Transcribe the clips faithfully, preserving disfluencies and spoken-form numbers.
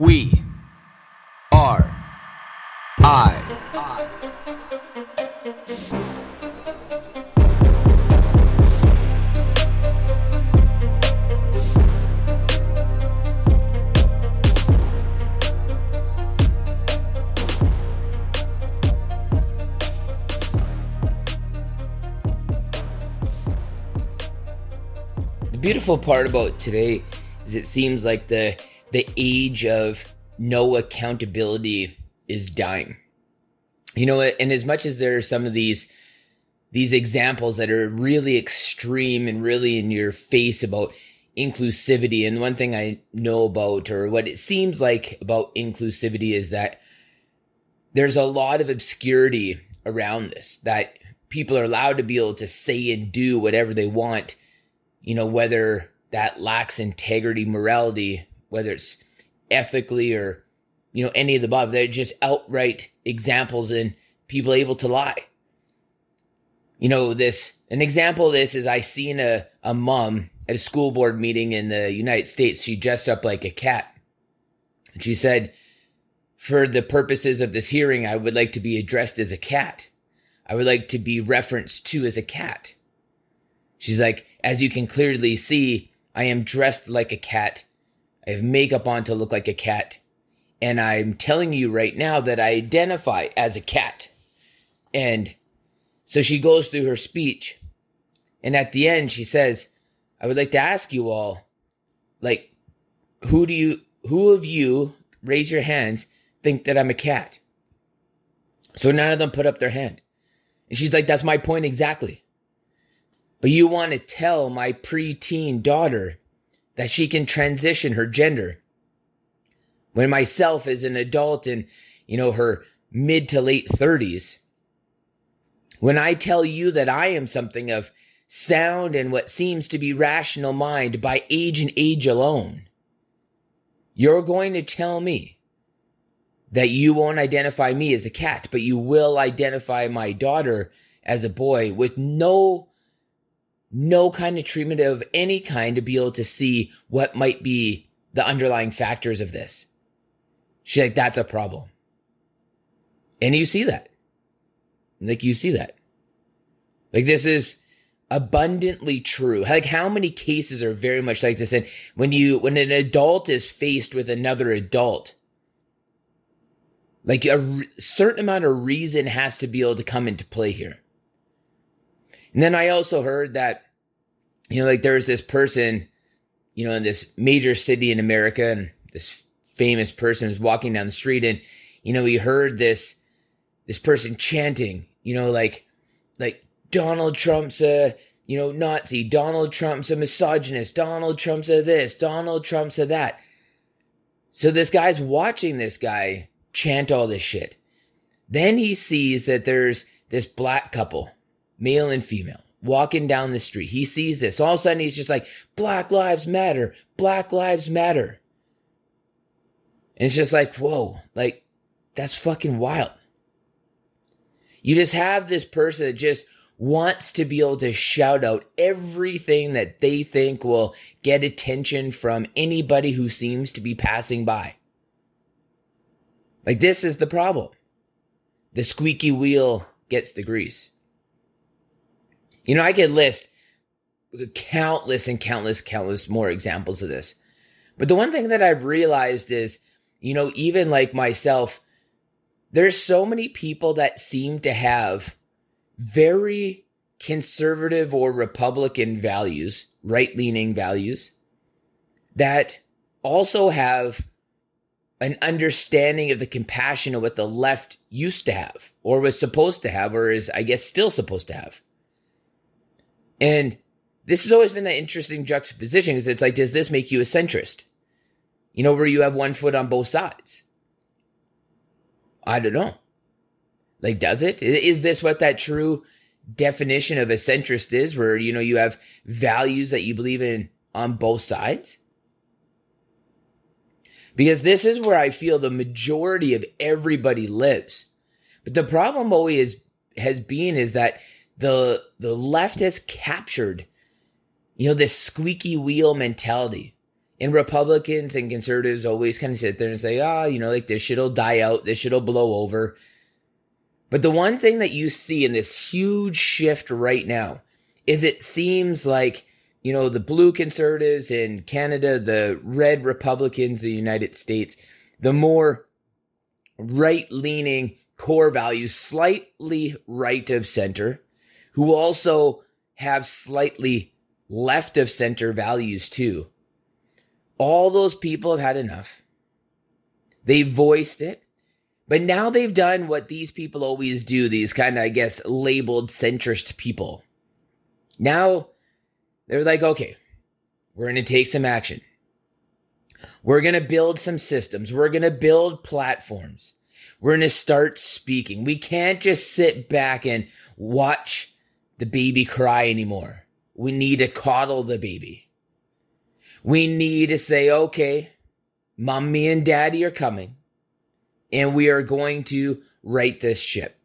We are I. The beautiful part about today is it seems like the The age of no accountability is dying. You know, and as much as there are some of these these examples that are really extreme and really in your face about inclusivity, and one thing I know about, or what it seems like about inclusivity, is that there's a lot of obscurity around this, that people are allowed to be able to say and do whatever they want, you know, whether that lacks integrity, morality, whether it's ethically or, you know, any of the above. They're just outright examples and people able to lie. You know, this, an example of this is I seen a, a mom at a school board meeting in the United States. She dressed up like a cat. And she said, for the purposes of this hearing, I would like to be addressed as a cat. I would like to be referenced to as a cat. She's like, as you can clearly see, I am dressed like a cat. I have makeup on to look like a cat. And I'm telling you right now that I identify as a cat. And so she goes through her speech. And at the end, she says, I would like to ask you all, like, who do you, who of you, raise your hands, think that I'm a cat? So none of them put up their hand. And she's like, that's my point exactly. But you want to tell my preteen daughter that she can transition her gender, when myself as an adult in, you know, her mid to late thirties, when I tell you that I am something of sound and what seems to be rational mind by age and age alone, you're going to tell me that you won't identify me as a cat, but you will identify my daughter as a boy with no No kind of treatment of any kind to be able to see what might be the underlying factors of this. She's like, that's a problem. And you see that. Like, you see that. Like, this is abundantly true. Like, how many cases are very much like this? And when you, when an adult is faced with another adult, like a re- certain amount of reason has to be able to come into play here. And then I also heard that, you know, like there was this person, you know, in this major city in America, and this famous person was walking down the street, and, you know, he heard this, this person chanting, you know, like, like Donald Trump's a, you know, Nazi, Donald Trump's a misogynist, Donald Trump's a this, Donald Trump's a that. So this guy's watching this guy chant all this shit. Then he sees that there's this black couple, male and female, walking down the street. He sees this. All of a sudden, he's just like, Black Lives Matter, Black Lives Matter. And it's just like, whoa, like, that's fucking wild. You just have this person that just wants to be able to shout out everything that they think will get attention from anybody who seems to be passing by. Like, this is the problem. The squeaky wheel gets the grease. You know, I could list countless and countless, countless more examples of this. But the one thing that I've realized is, you know, even like myself, there's so many people that seem to have very conservative or Republican values, right-leaning values, that also have an understanding of the compassion of what the left used to have, or was supposed to have, or is, I guess, still supposed to have. And this has always been that interesting juxtaposition, because it's like, does this make you a centrist? You know, where you have one foot on both sides. I don't know. Like, does it? Is this what that true definition of a centrist is, where, you know, you have values that you believe in on both sides? Because this is where I feel the majority of everybody lives. But the problem always has been is that The the left has captured, you know, this squeaky wheel mentality. And Republicans and conservatives always kind of sit there and say, ah, oh, you know, like this shit'll die out, this shit'll blow over. But the one thing that you see in this huge shift right now is it seems like, you know, the blue conservatives in Canada, the red Republicans, the United States, the more right-leaning core values, slightly right of center, who also have slightly left of center values too. All those people have had enough. They voiced it. But now they've done what these people always do, these kind of, I guess, labeled centrist people. Now they're like, okay, we're going to take some action. We're going to build some systems. We're going to build platforms. We're going to start speaking. We can't just sit back and watch the baby cry anymore. We need to coddle the baby. We need to say, okay, mommy and daddy are coming, and we are going to right this ship.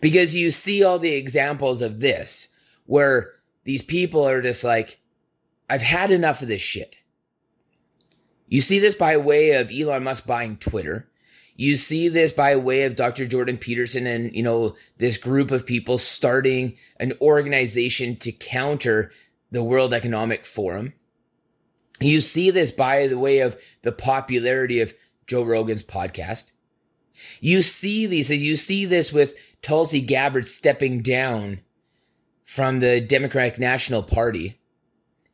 Because you see all the examples of this, where these people are just like, I've had enough of this shit. You see this by way of Elon Musk buying Twitter. You see this by way of Doctor Jordan Peterson and, you know, this group of people starting an organization to counter the World Economic Forum. You see this by the way of the popularity of Joe Rogan's podcast. You see these, you see this with Tulsi Gabbard stepping down from the Democratic National Party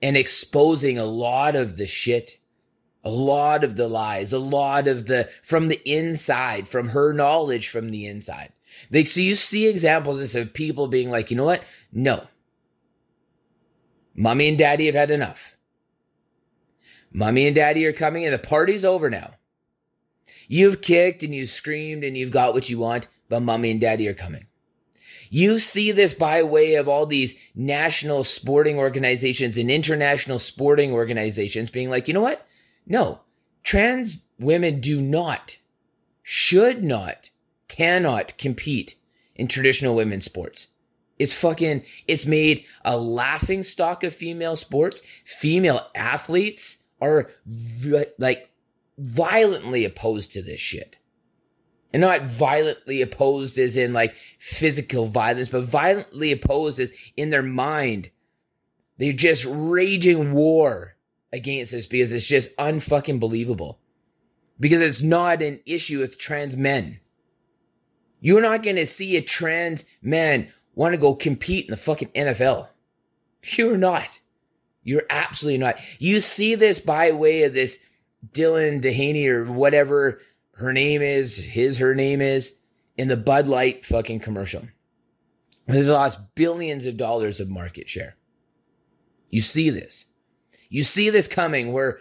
and exposing a lot of the shit, a lot of the lies, a lot of the, from the inside, from her knowledge from the inside. Like, so you see examples of people being like, you know what? No. Mommy and daddy have had enough. Mommy and daddy are coming and the party's over now. You've kicked and you've screamed and you've got what you want, but mommy and daddy are coming. You see this by way of all these national sporting organizations and international sporting organizations being like, you know what? No, trans women do not, should not, cannot compete in traditional women's sports. It's fucking, it's made a laughing stock of female sports, female athletes, are vi- like violently opposed to this shit. And not violently opposed as in like physical violence, but violently opposed as in their mind. They're just raging war against this because it's just unfucking believable. Because it's not an issue with trans men. You're not going to see a trans man want to go compete in the fucking N F L. You're not. You're absolutely not. You see this by way of this Dylan DeHaney or whatever her name is, his, her name is, in the Bud Light fucking commercial. They lost billions of dollars of market share. You see this. You see this coming where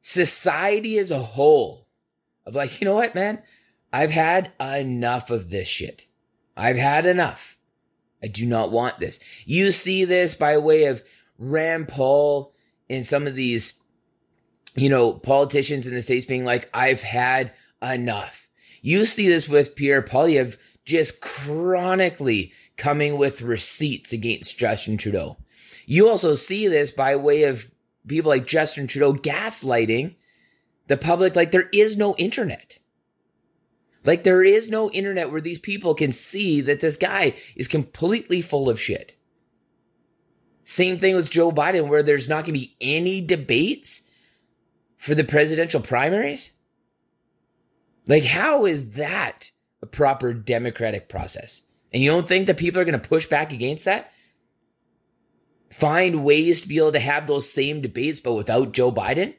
society as a whole of like, you know what, man? I've had enough of this shit. I've had enough. I do not want this. You see this by way of Rand Paul and some of these, you know, politicians in the States being like, I've had enough. You see this with Pierre Poilievre just chronically coming with receipts against Justin Trudeau. You also see this by way of people like Justin Trudeau gaslighting the public like there is no internet. Like there is no internet where these people can see that this guy is completely full of shit. Same thing with Joe Biden, where there's not going to be any debates for the presidential primaries. Like, how is that a proper democratic process? And you don't think that people are going to push back against that? Find ways to be able to have those same debates, but without Joe Biden?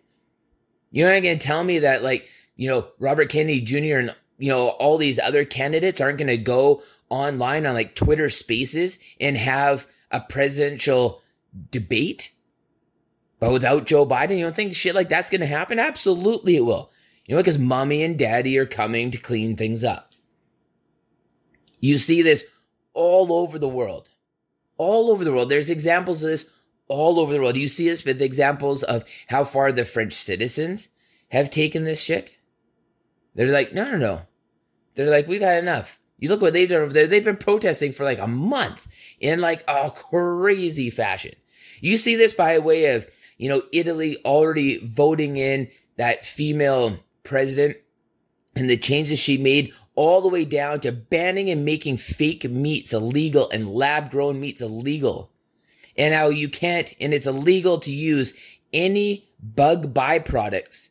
You're not going to tell me that, like, you know, Robert Kennedy Junior and, you know, all these other candidates aren't going to go online on, like, Twitter Spaces and have a presidential debate, but without Joe Biden? You don't think shit like that's going to happen? Absolutely it will. You know, because mommy and daddy are coming to clean things up. You see this all over the world. All over the world. There's examples of this all over the world. You see this with examples of how far the French citizens have taken this shit. They're like, no, no, no. They're like, we've had enough. You look what they've done over there. They've been protesting for like a month in like a crazy fashion. You see this by way of You know, Italy already voting in that female president and the changes she made, all the way down to banning and making fake meats illegal and lab-grown meats illegal. And how you can't, and it's illegal to use any bug byproducts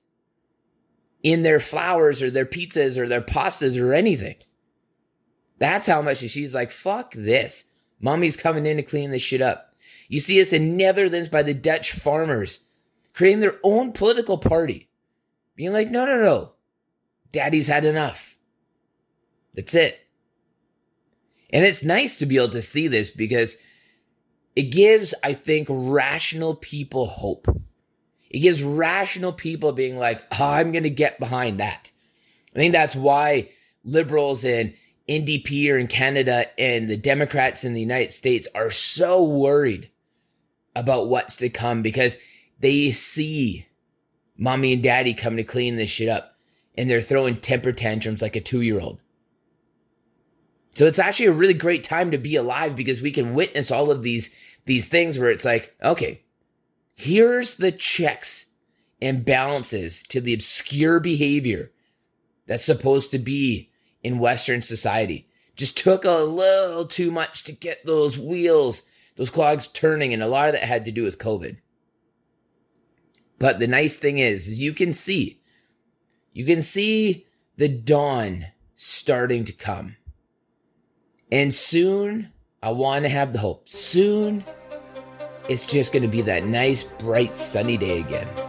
in their flours or their pizzas or their pastas or anything. That's how much she's like, fuck this. Mommy's coming in to clean this shit up. You see this in Netherlands by the Dutch farmers creating their own political party. Being like, no, no, no. Daddy's had enough. That's it. And it's nice to be able to see this because it gives, I think, rational people hope. It gives rational people being like, oh, I'm going to get behind that. I think that's why liberals and N D P are in Canada and the Democrats in the United States are so worried about what's to come because they see mommy and daddy coming to clean this shit up and they're throwing temper tantrums like a two-year-old. So it's actually a really great time to be alive because we can witness all of these, these things where it's like, okay, here's the checks and balances to the obscure behavior that's supposed to be in Western society. Just took a little too much to get those wheels, those cogs turning, and a lot of that had to do with COVID. But the nice thing is, is you can see, you can see the dawn starting to come. And soon, I want to have the hope. Soon, it's just going to be that nice, bright, sunny day again.